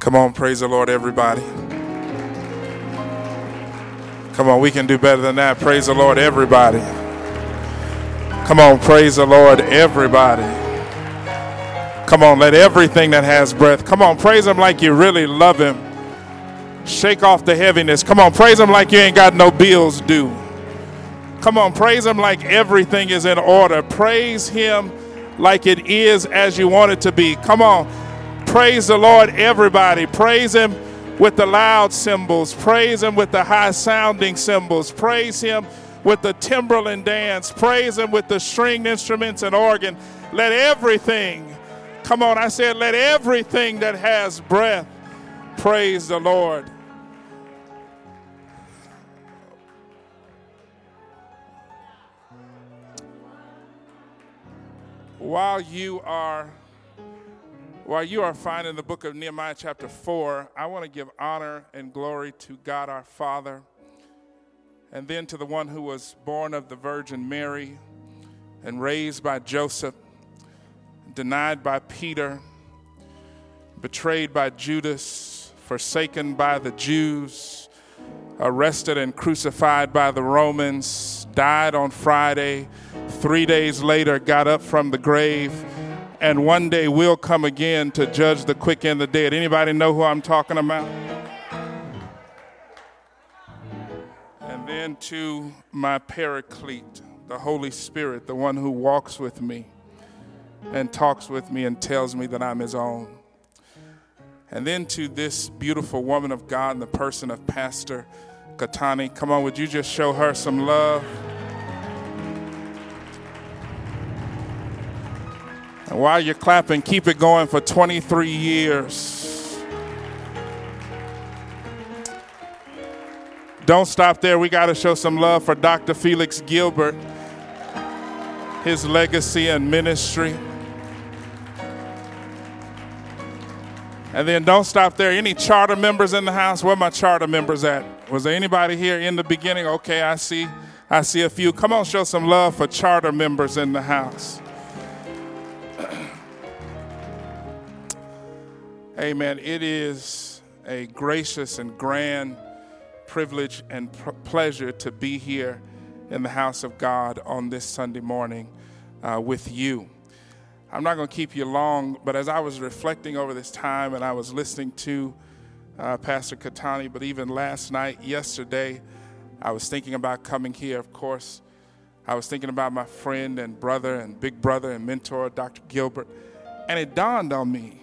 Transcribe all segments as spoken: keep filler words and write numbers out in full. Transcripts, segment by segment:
Come on, praise the Lord, everybody. Come on, we can do better than that. Praise the Lord, everybody. Come on, praise the Lord, everybody. Come on, let everything that has breath. Come on, praise him like you really love him. Shake off the heaviness. Come on, praise him like you ain't got no bills due. Come on, praise him like everything is in order. Praise him like it is as you want it to be. Come on, praise the Lord, everybody. Praise him with the loud cymbals. Praise him with the high-sounding cymbals. Praise him with the timbrel dance. Praise him with the stringed instruments and organ. Let everything, come on, I said, let everything that has breath praise the Lord. While you are while you are finding the book of Nehemiah chapter four, I want to give honor and glory to God our Father, and then to the one who was born of the Virgin Mary and raised by Joseph, denied by Peter, betrayed by Judas, forsaken by the Jews, arrested and crucified by the Romans, died on Friday, three days later got up from the grave, and one day will come again to judge the quick and the dead. Anybody know who I'm talking about? And then to my paraclete, the Holy Spirit, the one who walks with me and talks with me and tells me that I'm his own. And then to this beautiful woman of God in the person of Pastor Katani. Come on, would you just show her some love? And while you're clapping, keep it going for twenty-three years. Don't stop there. We got to show some love for Doctor Felix Gilbert, his legacy and ministry. And then don't stop there. Any charter members in the house? Where are my charter members at? Was there anybody here in the beginning? Okay, I see. I see a few. Come on, show some love for charter members in the house. Amen. It is a gracious and grand privilege and pr- pleasure to be here in the house of God on this Sunday morning uh, with you. I'm not going to keep you long, but as I was reflecting over this time and I was listening to uh, Pastor Katani, but even last night, yesterday, I was thinking about coming here, of course. I was thinking about my friend and brother and big brother and mentor, Doctor Gilbert, and it dawned on me.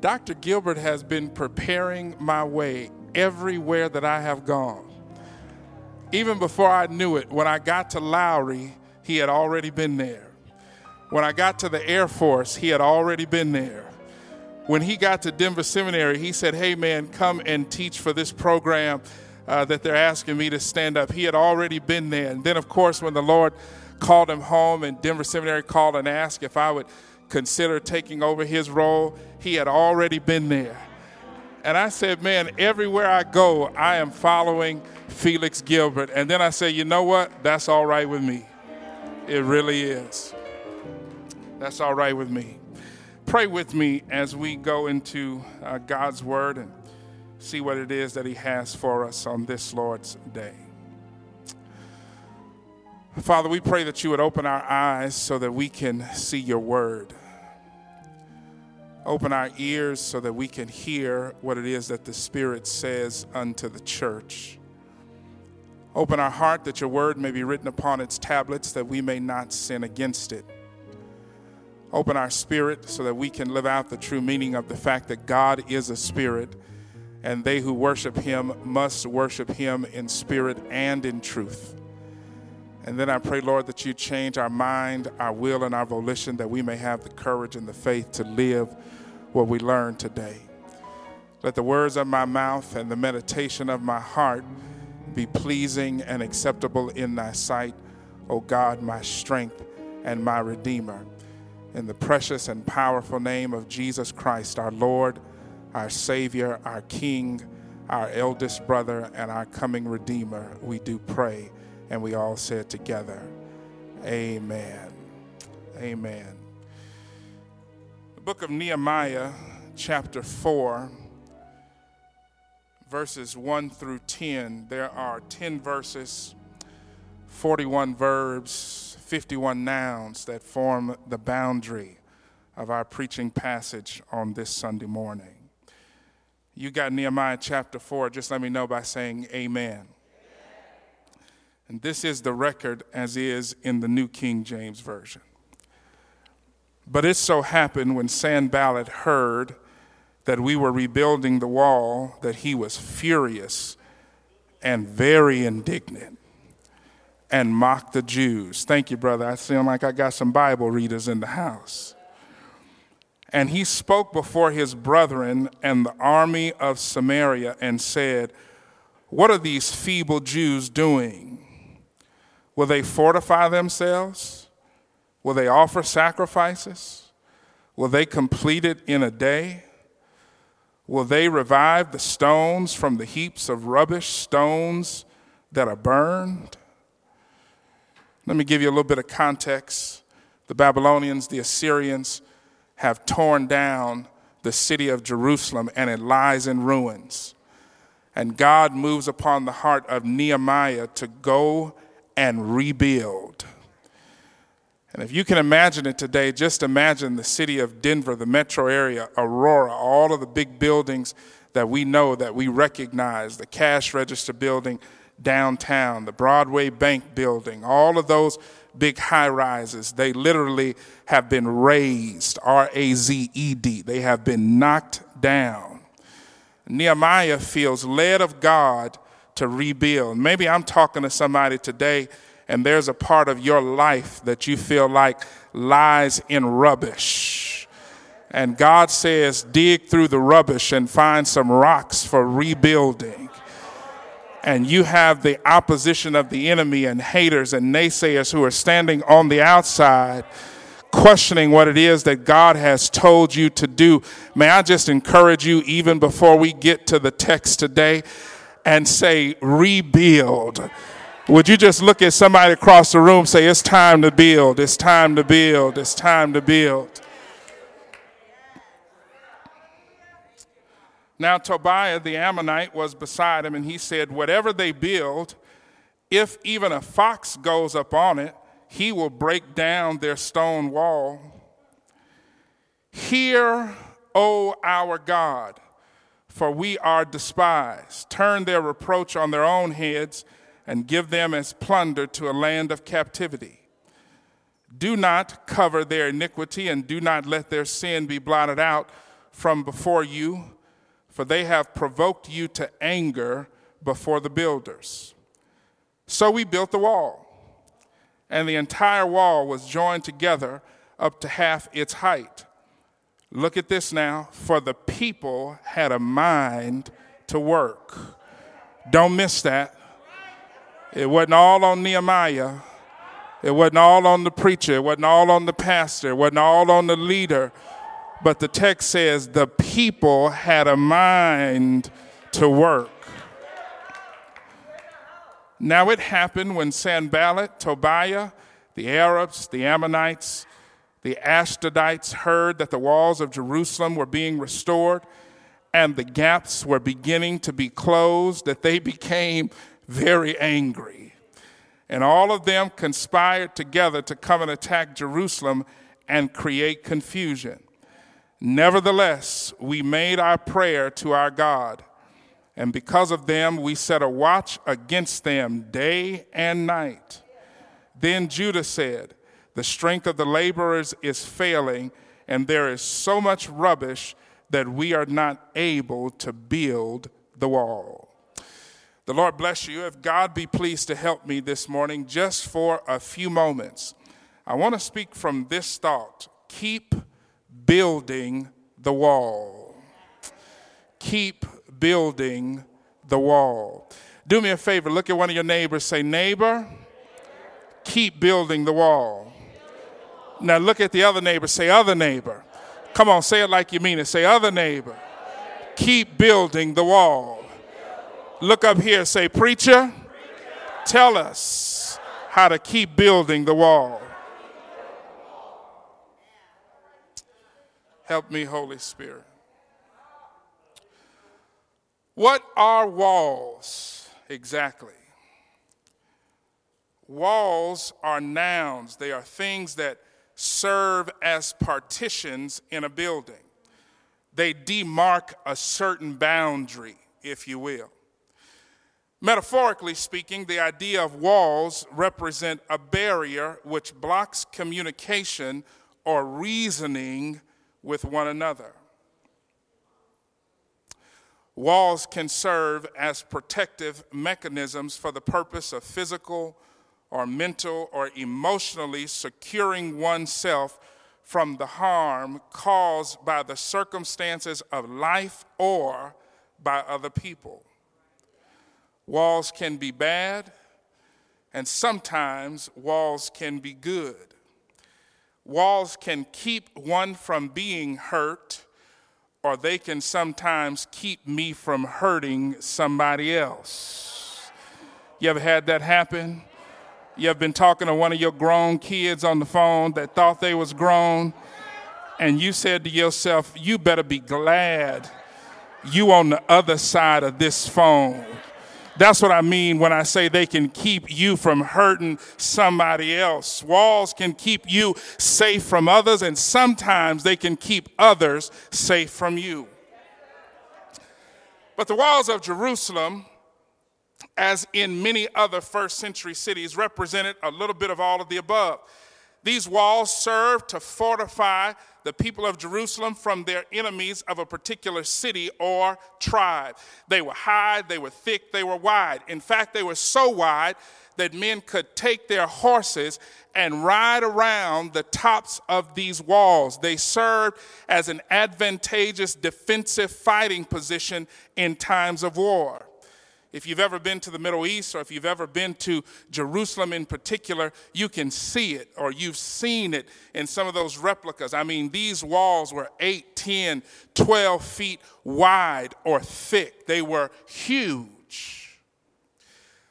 Doctor Gilbert has been preparing my way everywhere that I have gone. Even before I knew it, when I got to Lowry, he had already been there. When I got to the Air Force, he had already been there. When he got to Denver Seminary, he said, hey, man, come and teach for this program uh, that they're asking me to stand up. He had already been there. And then, of course, when the Lord called him home and Denver Seminary called and asked if I would consider taking over his role, he had already been there. And I said, man, everywhere I go, I am following Felix Gilbert. And then I said, you know what? That's all right with me. It really is. That's all right with me. Pray with me as we go into uh, God's word and see what it is that he has for us on this Lord's day. Father, we pray that you would open our eyes so that we can see your word. Open our ears so that we can hear what it is that the Spirit says unto the church. Open our heart that your word may be written upon its tablets, that we may not sin against it. Open our spirit so that we can live out the true meaning of the fact that God is a spirit, and they who worship him must worship him in spirit and in truth. And then I pray, Lord, that you change our mind, our will, and our volition, that we may have the courage and the faith to live what we learned today. Let the words of my mouth and the meditation of my heart be pleasing and acceptable in thy sight, O God, my strength and my Redeemer. In the precious and powerful name of Jesus Christ, our Lord, our Savior, our King, our eldest brother, and our coming Redeemer, we do pray. And we all said together, amen, amen. The book of Nehemiah, chapter four, verses one through ten. There are ten verses, forty-one verbs, fifty-one nouns that form the boundary of our preaching passage on this Sunday morning. You got Nehemiah chapter four, just let me know by saying amen. Amen. And this is the record as is in the New King James Version. But it so happened when Sanballat heard that we were rebuilding the wall, that he was furious and very indignant and mocked the Jews. Thank you, brother. I sound like I got some Bible readers in the house. And he spoke before his brethren and the army of Samaria and said, "What are these feeble Jews doing? Will they fortify themselves? Will they offer sacrifices? Will they complete it in a day? Will they revive the stones from the heaps of rubbish, stones that are burned?" Let me give you a little bit of context. The Babylonians, the Assyrians, have torn down the city of Jerusalem, and it lies in ruins. And God moves upon the heart of Nehemiah to go and rebuild. And if you can imagine it today, just imagine the city of Denver, the metro area, Aurora, all of the big buildings that we know, that we recognize, the cash register building downtown, the Broadway Bank building, all of those big high-rises, they literally have been razed, R A Z E D. They have been knocked down. Nehemiah feels led of God to rebuild. Maybe I'm talking to somebody today, and there's a part of your life that you feel like lies in rubbish. And God says, dig through the rubbish and find some rocks for rebuilding. And you have the opposition of the enemy and haters and naysayers who are standing on the outside questioning what it is that God has told you to do. May I just encourage you, even before we get to the text today, and say, rebuild. Would you just look at somebody across the room and say, it's time to build, it's time to build, it's time to build. Now Tobiah the Ammonite was beside him, and he said, "Whatever they build, if even a fox goes up on it, he will break down their stone wall. Hear, O our God, for we are despised. Turn their reproach on their own heads and give them as plunder to a land of captivity. Do not cover their iniquity, and do not let their sin be blotted out from before you. For they have provoked you to anger before the builders." So we built the wall, and the entire wall was joined together up to half its height. Look at this now. For the people had a mind to work. Don't miss that. It wasn't all on Nehemiah. It wasn't all on the preacher. It wasn't all on the pastor. It wasn't all on the leader. But the text says the people had a mind to work. Now it happened when Sanballat, Tobiah, the Arabs, the Ammonites, the Ashdodites heard that the walls of Jerusalem were being restored and the gaps were beginning to be closed, that they became very angry. And all of them conspired together to come and attack Jerusalem and create confusion. Nevertheless, we made our prayer to our God, and because of them, we set a watch against them day and night. Then Judah said, "The strength of the laborers is failing, and there is so much rubbish that we are not able to build the wall." The Lord bless you. If God be pleased to help me this morning, just for a few moments, I want to speak from this thought: keep building the wall. Keep building the wall. Do me a favor, look at one of your neighbors, say, "Neighbor, keep building the wall." Now look at the other neighbor, say, "Other neighbor." Come on, say it like you mean it. Say, "Other neighbor, keep building the wall." Look up here, say, "Preacher, tell us how to keep building the wall." Help me, Holy Spirit. What are walls exactly? Walls are nouns. They are things that serve as partitions in a building. They demark a certain boundary, if you will. Metaphorically speaking, the idea of walls represent a barrier which blocks communication or reasoning with one another. Walls can serve as protective mechanisms for the purpose of physical or mental or emotionally securing oneself from the harm caused by the circumstances of life or by other people. Walls can be bad, and sometimes walls can be good. Walls can keep one from being hurt, or they can sometimes keep me from hurting somebody else. You ever had that happen? You have been talking to one of your grown kids on the phone that thought they was grown, and you said to yourself, you better be glad you on the other side of this phone. That's what I mean when I say they can keep you from hurting somebody else. Walls can keep you safe from others, and sometimes they can keep others safe from you. But the walls of Jerusalem, as in many other first century cities, represented a little bit of all of the above. These walls served to fortify the people of Jerusalem from their enemies of a particular city or tribe. They were high, they were thick, they were wide. In fact, they were so wide that men could take their horses and ride around the tops of these walls. They served as an advantageous defensive fighting position in times of war. If you've ever been to the Middle East, or if you've ever been to Jerusalem in particular, you can see it, or you've seen it in some of those replicas. I mean, these walls were eight, ten, twelve feet wide or thick. They were huge.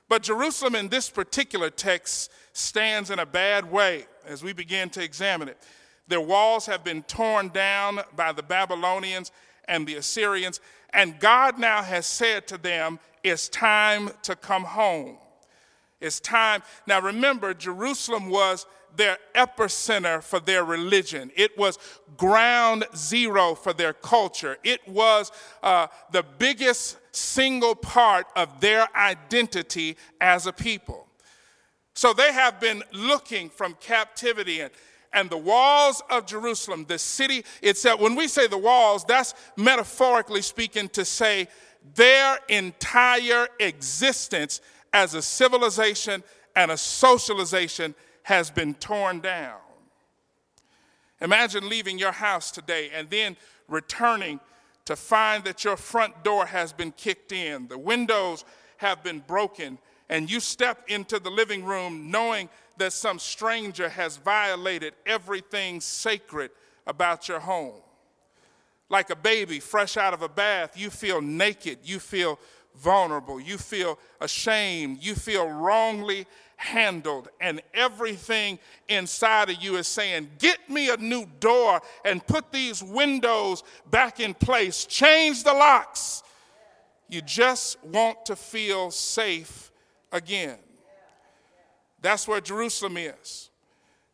But Jerusalem in this particular text stands in a bad way as we begin to examine it. Their walls have been torn down by the Babylonians and the Assyrians, and God now has said to them, it's time to come home. It's time. Now remember, Jerusalem was their epicenter for their religion. It was ground zero for their culture. It was uh, the biggest single part of their identity as a people. So they have been looking from captivity and And the walls of Jerusalem, the city itself. When we say the walls, that's metaphorically speaking to say their entire existence as a civilization and a socialization has been torn down. Imagine leaving your house today and then returning to find that your front door has been kicked in, the windows have been broken, and you step into the living room knowing that some stranger has violated everything sacred about your home. Like a baby fresh out of a bath, you feel naked, you feel vulnerable, you feel ashamed, you feel wrongly handled, and everything inside of you is saying, get me a new door and put these windows back in place, change the locks. You just want to feel safe again. That's where Jerusalem is.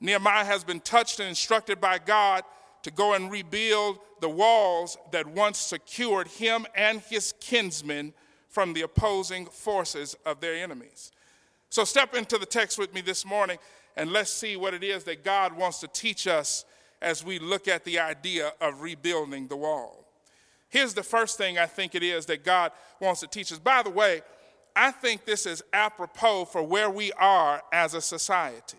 Nehemiah has been touched and instructed by God to go and rebuild the walls that once secured him and his kinsmen from the opposing forces of their enemies. So step into the text with me this morning, and let's see what it is that God wants to teach us as we look at the idea of rebuilding the wall. Here's the first thing I think it is that God wants to teach us. By the way, I think this is apropos for where we are as a society.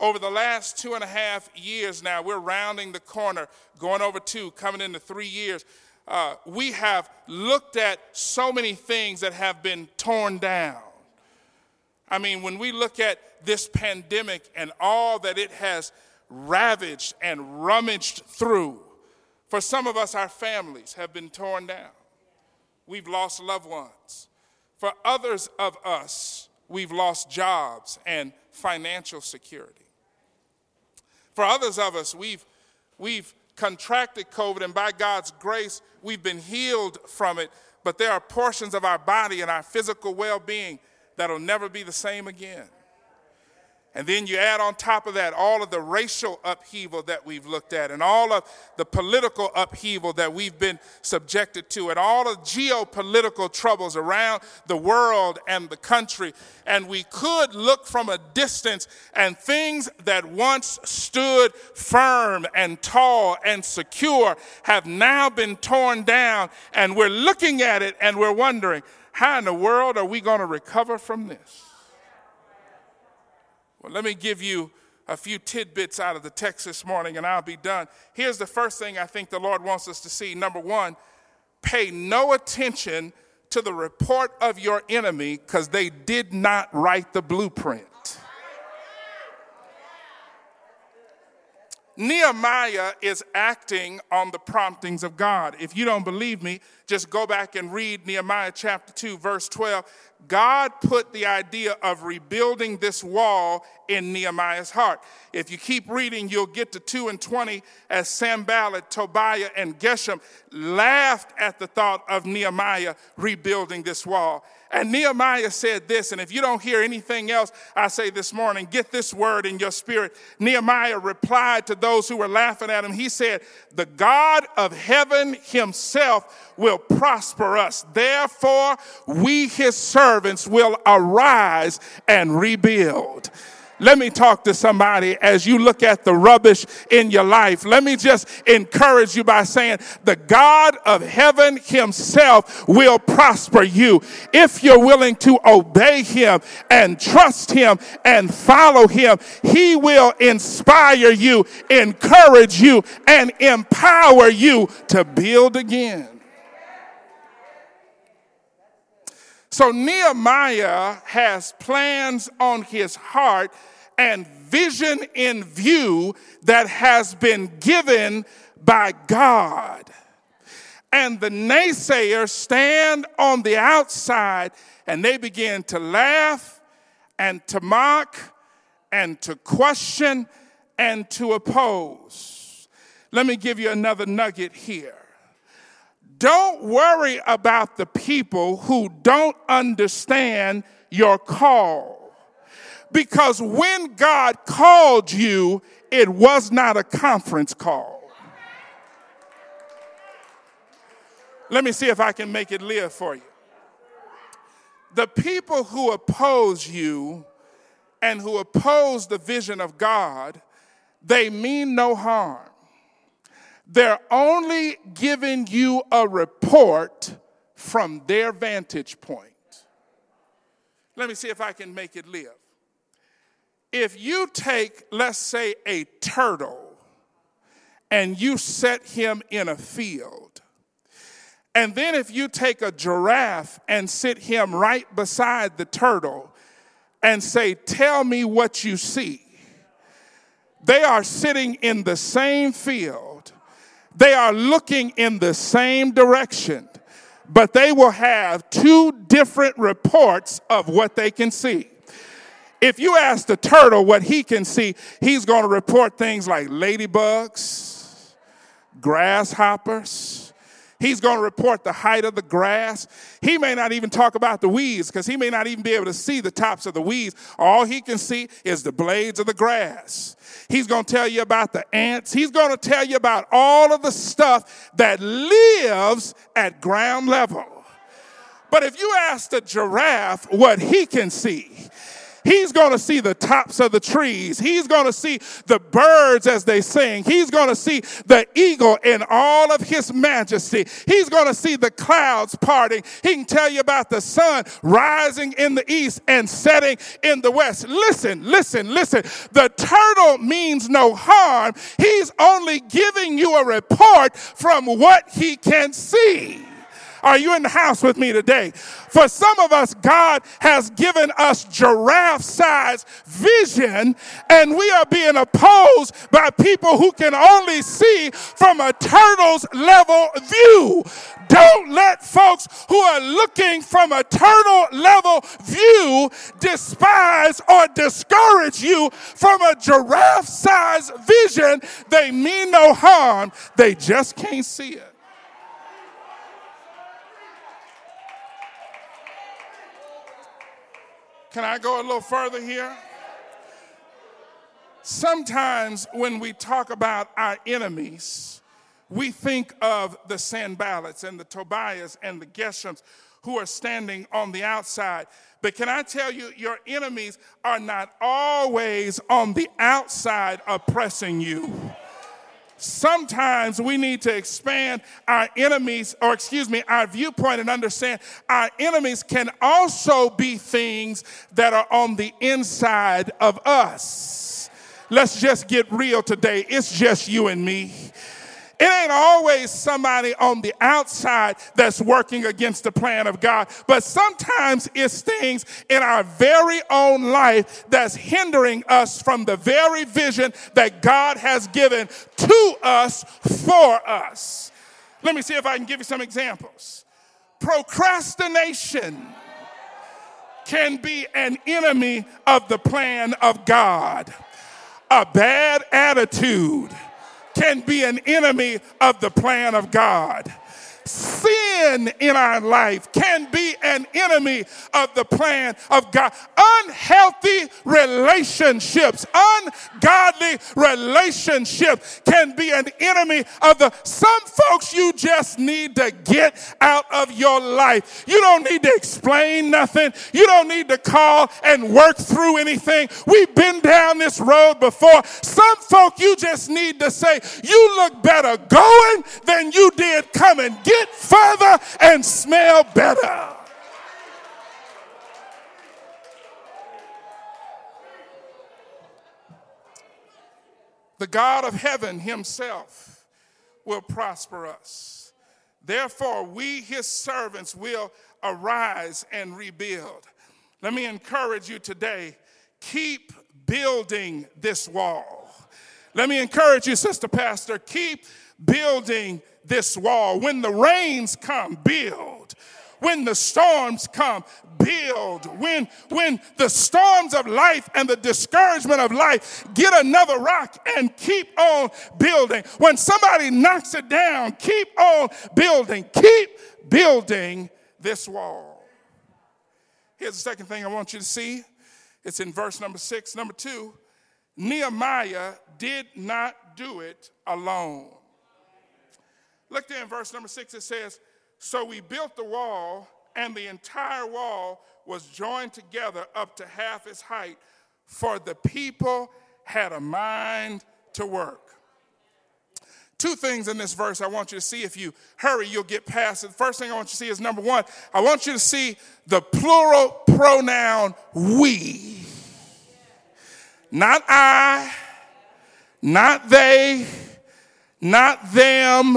Over the last two and a half years now, we're rounding the corner, going over two, coming into three years. Uh, we have looked at so many things that have been torn down. I mean, when we look at this pandemic and all that it has ravaged and rummaged through, for some of us, our families have been torn down. We've lost loved ones. For others of us, we've lost jobs and financial security. For others of us, we've, we've contracted COVID, and by God's grace, we've been healed from it. But there are portions of our body and our physical well-being that'll never be the same again. And then you add on top of that all of the racial upheaval that we've looked at, and all of the political upheaval that we've been subjected to, and all of geopolitical troubles around the world and the country. And we could look from a distance, and things that once stood firm and tall and secure have now been torn down. And we're looking at it and we're wondering, how in the world are we going to recover from this? Well, let me give you a few tidbits out of the text this morning, and I'll be done. Here's the first thing I think the Lord wants us to see. Number one, pay no attention to the report of your enemy, because they did not write the blueprint. Nehemiah is acting on the promptings of God. If you don't believe me, just go back and read Nehemiah chapter two, verse twelve. God put the idea of rebuilding this wall in Nehemiah's heart. If you keep reading, you'll get to two and twenty, as Sanballat, Tobiah, and Geshem laughed at the thought of Nehemiah rebuilding this wall. And Nehemiah said this, and if you don't hear anything else I say this morning, get this word in your spirit. Nehemiah replied to those who were laughing at him. He said, "The God of heaven himself will prosper us. Therefore, we his servants will arise and rebuild." Let me talk to somebody as you look at the rubbish in your life. Let me just encourage you by saying, the God of heaven himself will prosper you if you're willing to obey him and trust him and follow him. He will inspire you, encourage you, and empower you to build again. So Nehemiah has plans on his heart and vision in view that has been given by God. And the naysayers stand on the outside, and they begin to laugh and to mock and to question and to oppose. Let me give you another nugget here. Don't worry about the people who don't understand your call. Because when God called you, it was not a conference call. Let me see if I can make it live for you. The people who oppose you and who oppose the vision of God, they mean no harm. They're only giving you a report from their vantage point. Let me see if I can make it live. If you take, let's say, a turtle and you set him in a field, and then if you take a giraffe and sit him right beside the turtle and say, "Tell me what you see," they are sitting in the same field. They are looking in the same direction, but they will have two different reports of what they can see. If you ask the turtle what he can see, he's going to report things like ladybugs, grasshoppers. He's going to report the height of the grass. He may not even talk about the weeds, because he may not even be able to see the tops of the weeds. All he can see is the blades of the grass. He's going to tell you about the ants. He's going to tell you about all of the stuff that lives at ground level. But if you ask the giraffe what he can see, he's going to see the tops of the trees. He's going to see the birds as they sing. He's going to see the eagle in all of his majesty. He's going to see the clouds parting. He can tell you about the sun rising in the east and setting in the west. Listen, listen, listen. The turtle means no harm. He's only giving you a report from what he can see. Are you in the house with me today? For some of us, God has given us giraffe-sized vision, and we are being opposed by people who can only see from a turtle's level view. Don't let folks who are looking from a turtle level view despise or discourage you from a giraffe-sized vision. They mean no harm. They just can't see it. Can I go a little further here? Sometimes when we talk about our enemies, we think of the Sanballats and the Tobiahs and the Geshems who are standing on the outside. But can I tell you, your enemies are not always on the outside oppressing you. Sometimes we need to expand our enemies, or excuse me, our viewpoint, and understand our enemies can also be things that are on the inside of us. Let's just get real today. It's just you and me. It ain't always somebody on the outside that's working against the plan of God, but sometimes it's things in our very own life that's hindering us from the very vision that God has given to us, for us. Let me see if I can give you some examples. Procrastination can be an enemy of the plan of God. A bad attitude can be an enemy of the plan of God. Sin in our life can be an enemy of the plan of God. Unhealthy relationships, ungodly relationships can be an enemy of the... Some folks you just need to get out of your life. You don't need to explain nothing. You don't need to call and work through anything. We've been down this road before. Some folk you just need to say, you look better going than you did coming. Get further and smell better. The God of heaven himself will prosper us. Therefore, we, his servants, will arise and rebuild. Let me encourage you today, keep building this wall. Let me encourage you, Sister Pastor, keep building this wall. When the rains come, build. When the storms come, build. When, when the storms of life and the discouragement of life, get another rock and keep on building. When somebody knocks it down, keep on building. Keep building this wall. Here's the second thing I want you to see. It's in verse number six. Number two, Nehemiah did not do it alone. Look there in verse number six, it says, so we built the wall, and the entire wall was joined together up to half its height, for the people had a mind to work. Two things in this verse I want you to see. If you hurry, you'll get past it. The first thing I want you to see is, number one, I want you to see the plural pronoun we. Not I, not they, not them,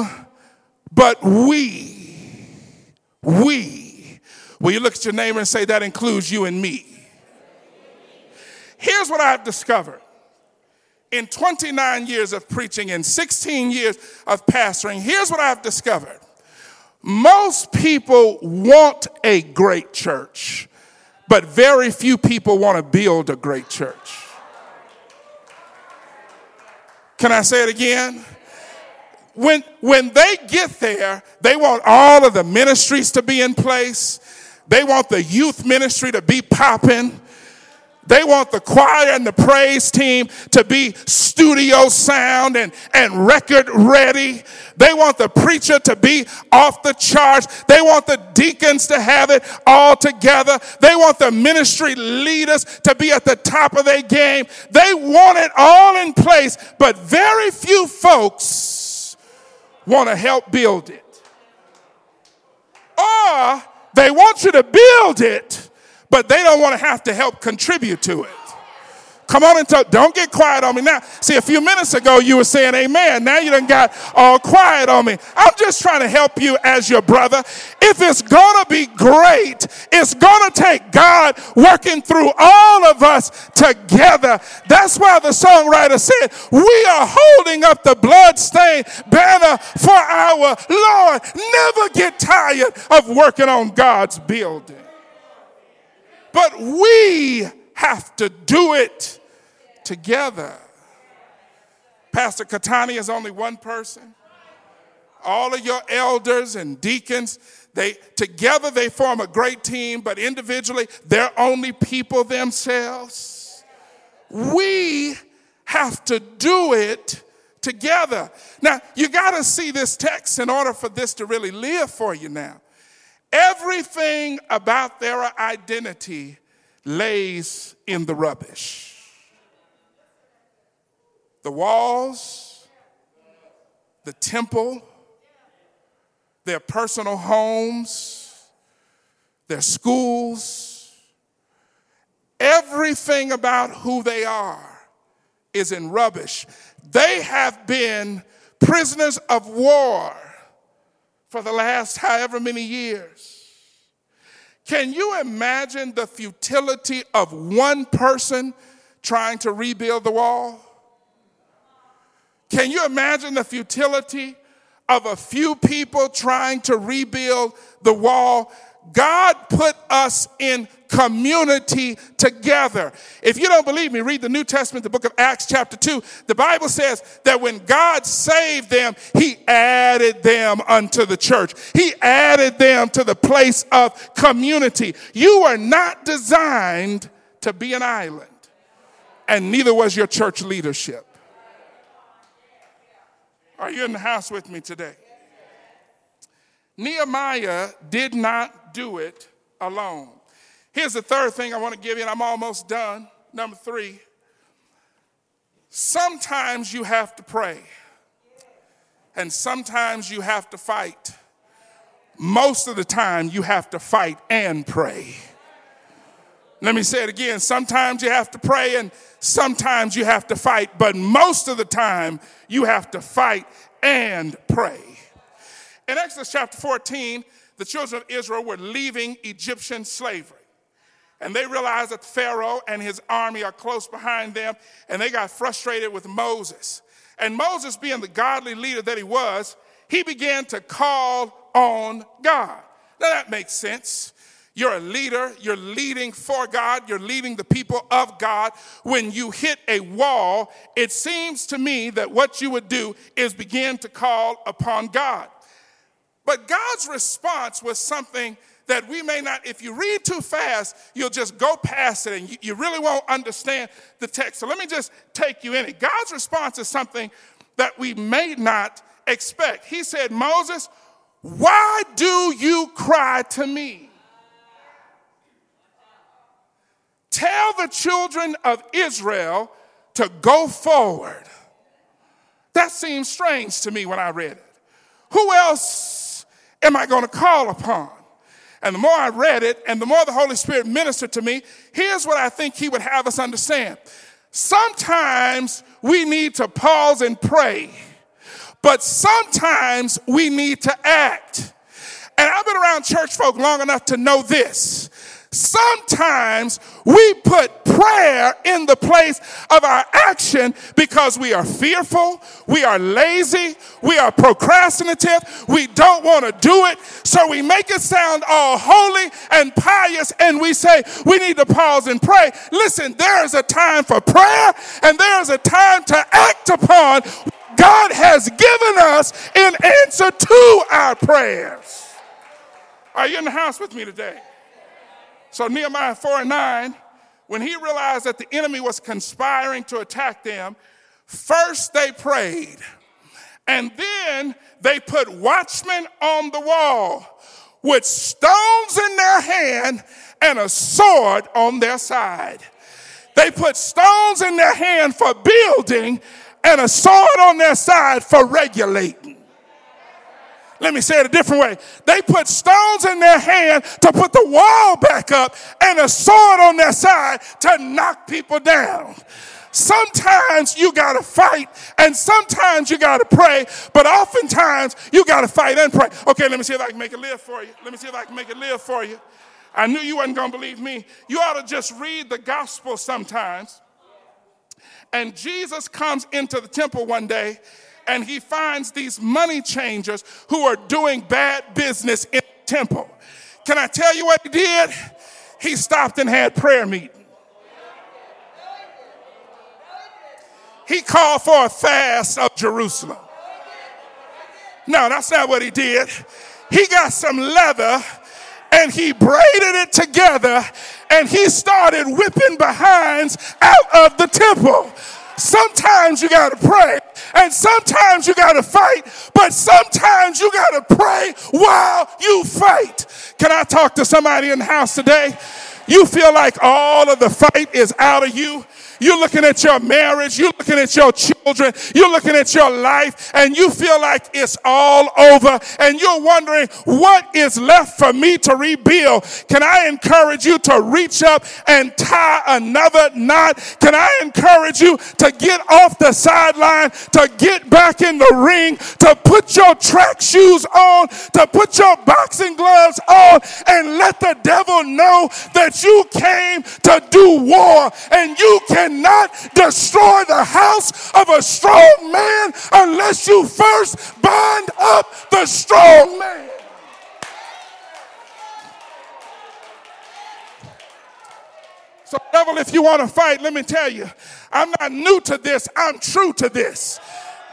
but we, we. Will you look at your neighbor and say, that includes you and me? Here's what I've discovered. In twenty-nine years of preaching and sixteen years of pastoring, here's what I've discovered. Most people want a great church, but very few people want to build a great church. Can I say it again? When when they get there, they want all of the ministries to be in place. They want the youth ministry to be popping. They want the choir and the praise team to be studio sound and, and record ready. They want the preacher to be off the charts. They want the deacons to have it all together. They want the ministry leaders to be at the top of their game. They want it all in place, but very few folks want to help build it. Or they want you to build it, but they don't want to have to help contribute to it. Come on and talk. Don't get quiet on me now. See, a few minutes ago you were saying amen. Now you done got all quiet on me. I'm just trying to help you as your brother. If it's going to be great, it's going to take God working through all of us together. That's why the songwriter said, we are holding up the bloodstained banner for our Lord. Never get tired of working on God's building. But we have to do it together. Pastor Katani is only one person. All of your elders and deacons, they together they form a great team, but individually they're only people themselves. We have to do it together. Now, you got to see this text in order for this to really live for you now. Everything about their identity lays in the rubbish. The walls, the temple, their personal homes, their schools, everything about who they are is in rubbish. They have been prisoners of war for the last however many years. Can you imagine the futility of one person trying to rebuild the wall? Can you imagine the futility of a few people trying to rebuild the wall? God put us in community together. If you don't believe me, read the New Testament, the book of Acts chapter two. The Bible says that when God saved them, he added them unto the church. He added them to the place of community. You are not designed to be an island, and neither was your church leadership. Are you in the house with me today? Nehemiah did not do it alone. Here's the third thing I want to give you, and I'm almost done. Number three, sometimes you have to pray, and sometimes you have to fight. Most of the time, you have to fight and pray. Let me say it again. Sometimes you have to pray, and sometimes you have to fight, but most of the time, you have to fight and pray. In Exodus chapter fourteen, the children of Israel were leaving Egyptian slavery. And they realized that Pharaoh and his army are close behind them, and they got frustrated with Moses. And Moses, being the godly leader that he was, he began to call on God. Now that makes sense. You're a leader, you're leading for God, you're leading the people of God. When you hit a wall, it seems to me that what you would do is begin to call upon God. But God's response was something that we may not, if you read too fast, you'll just go past it and you, you really won't understand the text. So let me just take you in it. God's response is something that we may not expect. He said, Moses, why do you cry to me? Tell the children of Israel to go forward. That seems strange to me when I read it. Who else am I going to call upon? And the more I read it, and the more the Holy Spirit ministered to me, here's what I think he would have us understand. Sometimes we need to pause and pray, but sometimes we need to act. And I've been around church folk long enough to know this. Sometimes we put prayer in the place of our action because we are fearful, we are lazy, we are procrastinative, we don't want to do it, so we make it sound all holy and pious, and we say we need to pause and pray. Listen, there is a time for prayer, and there is a time to act upon what God has given us in answer to our prayers. Are you in the house with me today? So Nehemiah four and nine, when he realized that the enemy was conspiring to attack them, first they prayed, and then they put watchmen on the wall with stones in their hand and a sword on their side. They put stones in their hand for building and a sword on their side for regulating. Let me say it a different way. They put stones in their hand to put the wall back up and a sword on their side to knock people down. Sometimes you got to fight and sometimes you got to pray, but oftentimes you got to fight and pray. Okay, let me see if I can make it live for you. Let me see if I can make it live for you. I knew you wasn't going to believe me. You ought to just read the gospel sometimes. And Jesus comes into the temple one day and he finds these money changers who are doing bad business in the temple. Can I tell you what he did? He stopped and had prayer meeting. He called for a fast of Jerusalem. No, that's not what he did. He got some leather and he braided it together and he started whipping behinds out of the temple. Sometimes you got to pray and sometimes you got to fight, but sometimes you got to pray while you fight. Can I talk to somebody in the house today? You feel like all of the fight is out of you. You're looking at your marriage, you're looking at your children, you're looking at your life, and you feel like it's all over, and you're wondering, what is left for me to rebuild? Can I encourage you to reach up and tie another knot? Can I encourage you to get off the sideline, to get back in the ring, to put your track shoes on, to put your boxing gloves on, and let the devil know that you came to do war, and you can cannot destroy the house of a strong man unless you first bind up the strong man. So, devil, if you want to fight, let me tell you, I'm not new to this. I'm true to this.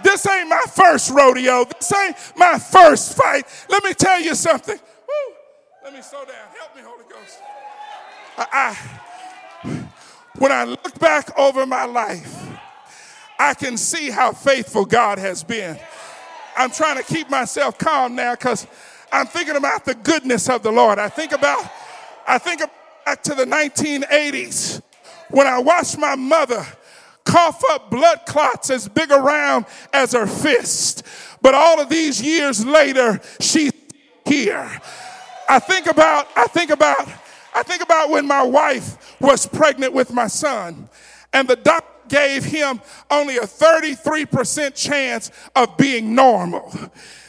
This ain't my first rodeo. This ain't my first fight. Let me tell you something. Woo. Let me slow down. Help me, Holy Ghost. I... I When I look back over my life, I can see how faithful God has been. I'm trying to keep myself calm now because I'm thinking about the goodness of the Lord. I think about, I think back to the nineteen eighties when I watched my mother cough up blood clots as big around as her fist. But all of these years later, she's here. I think about, I think about, I think about when my wife was pregnant with my son, and the doctor gave him only a thirty-three percent chance of being normal.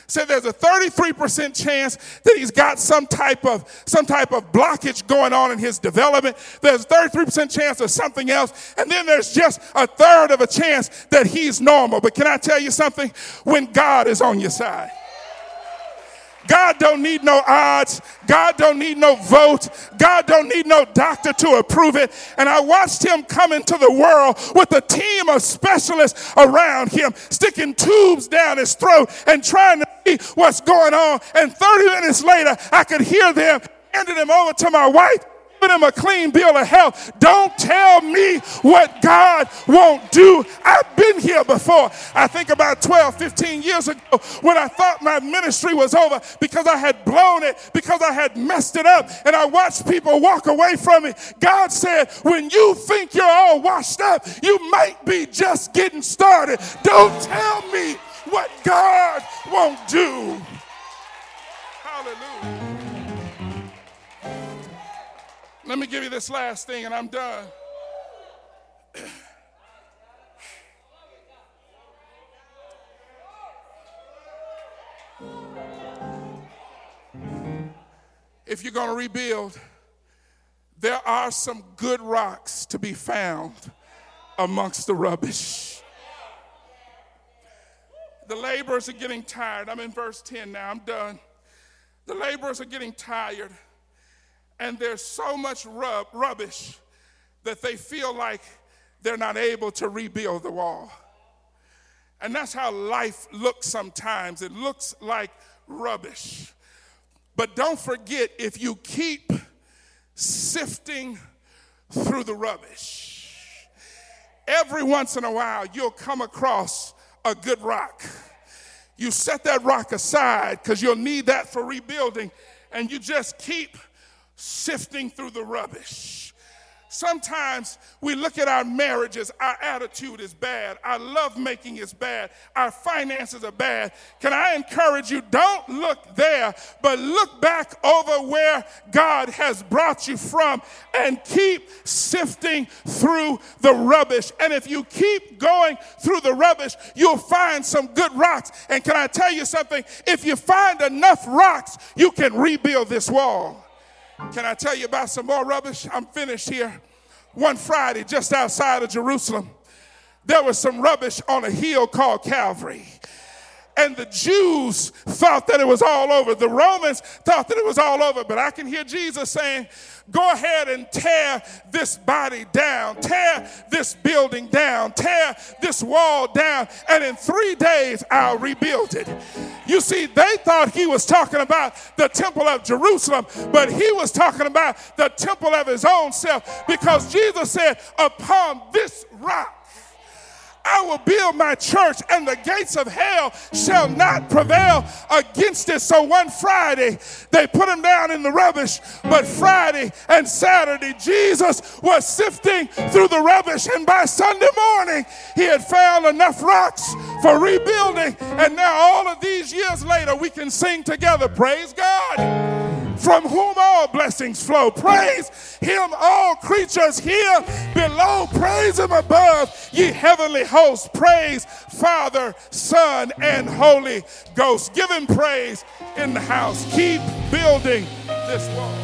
Said there's a thirty-three percent chance that he's got some type of some type of blockage going on in his development. There's a thirty-three percent chance of something else. And then there's just a third of a chance that he's normal. But can I tell you something? When God is on your side, God don't need no odds. God don't need no vote. God don't need no doctor to approve it. And I watched him come into the world with a team of specialists around him, sticking tubes down his throat and trying to see what's going on. And thirty minutes later, I could hear them handing him over to my wife, giving him a clean bill of health. Don't tell me what God won't do. I've been here before. I think about twelve, fifteen years ago when I thought my ministry was over because I had blown it, because I had messed it up, and I watched people walk away from me. God said, when you think you're all washed up, you might be just getting started. Don't tell me what God won't do. Hallelujah. Let me give you this last thing and I'm done. If you're going to rebuild, there are some good rocks to be found amongst the rubbish. The laborers are getting tired. I'm in verse ten now. I'm done. The laborers are getting tired. And there's so much rub, rubbish that they feel like they're not able to rebuild the wall. And that's how life looks sometimes. It looks like rubbish. But don't forget, if you keep sifting through the rubbish, every once in a while you'll come across a good rock. You set that rock aside because you'll need that for rebuilding, and you just keep sifting through the rubbish. Sometimes we look at our marriages, our attitude is bad, our lovemaking is bad, our finances are bad. Can I encourage you, don't look there, but look back over where God has brought you from and keep sifting through the rubbish. And if you keep going through the rubbish, you'll find some good rocks. And can I tell you something? If you find enough rocks, you can rebuild this wall. Can I tell you about some more rubbish? I'm finished here. One Friday, just outside of Jerusalem, there was some rubbish on a hill called Calvary. And the Jews thought that it was all over. The Romans thought that it was all over. But I can hear Jesus saying, go ahead and tear this body down, tear this building down, tear this wall down, and in three days I'll rebuild it. You see, they thought he was talking about the temple of Jerusalem, but he was talking about the temple of his own self, because Jesus said, upon this rock I will build my church, and the gates of hell shall not prevail against it. So one Friday, they put him down in the rubbish, but Friday and Saturday, Jesus was sifting through the rubbish, and by Sunday morning, he had found enough rocks for rebuilding. And now all of these years later, we can sing together, praise God, from whom all blessings flow. Praise him, all creatures here below. Praise him above, ye heavenly hosts. Praise Father, Son, and Holy Ghost. Give him praise in the house. Keep building this wall.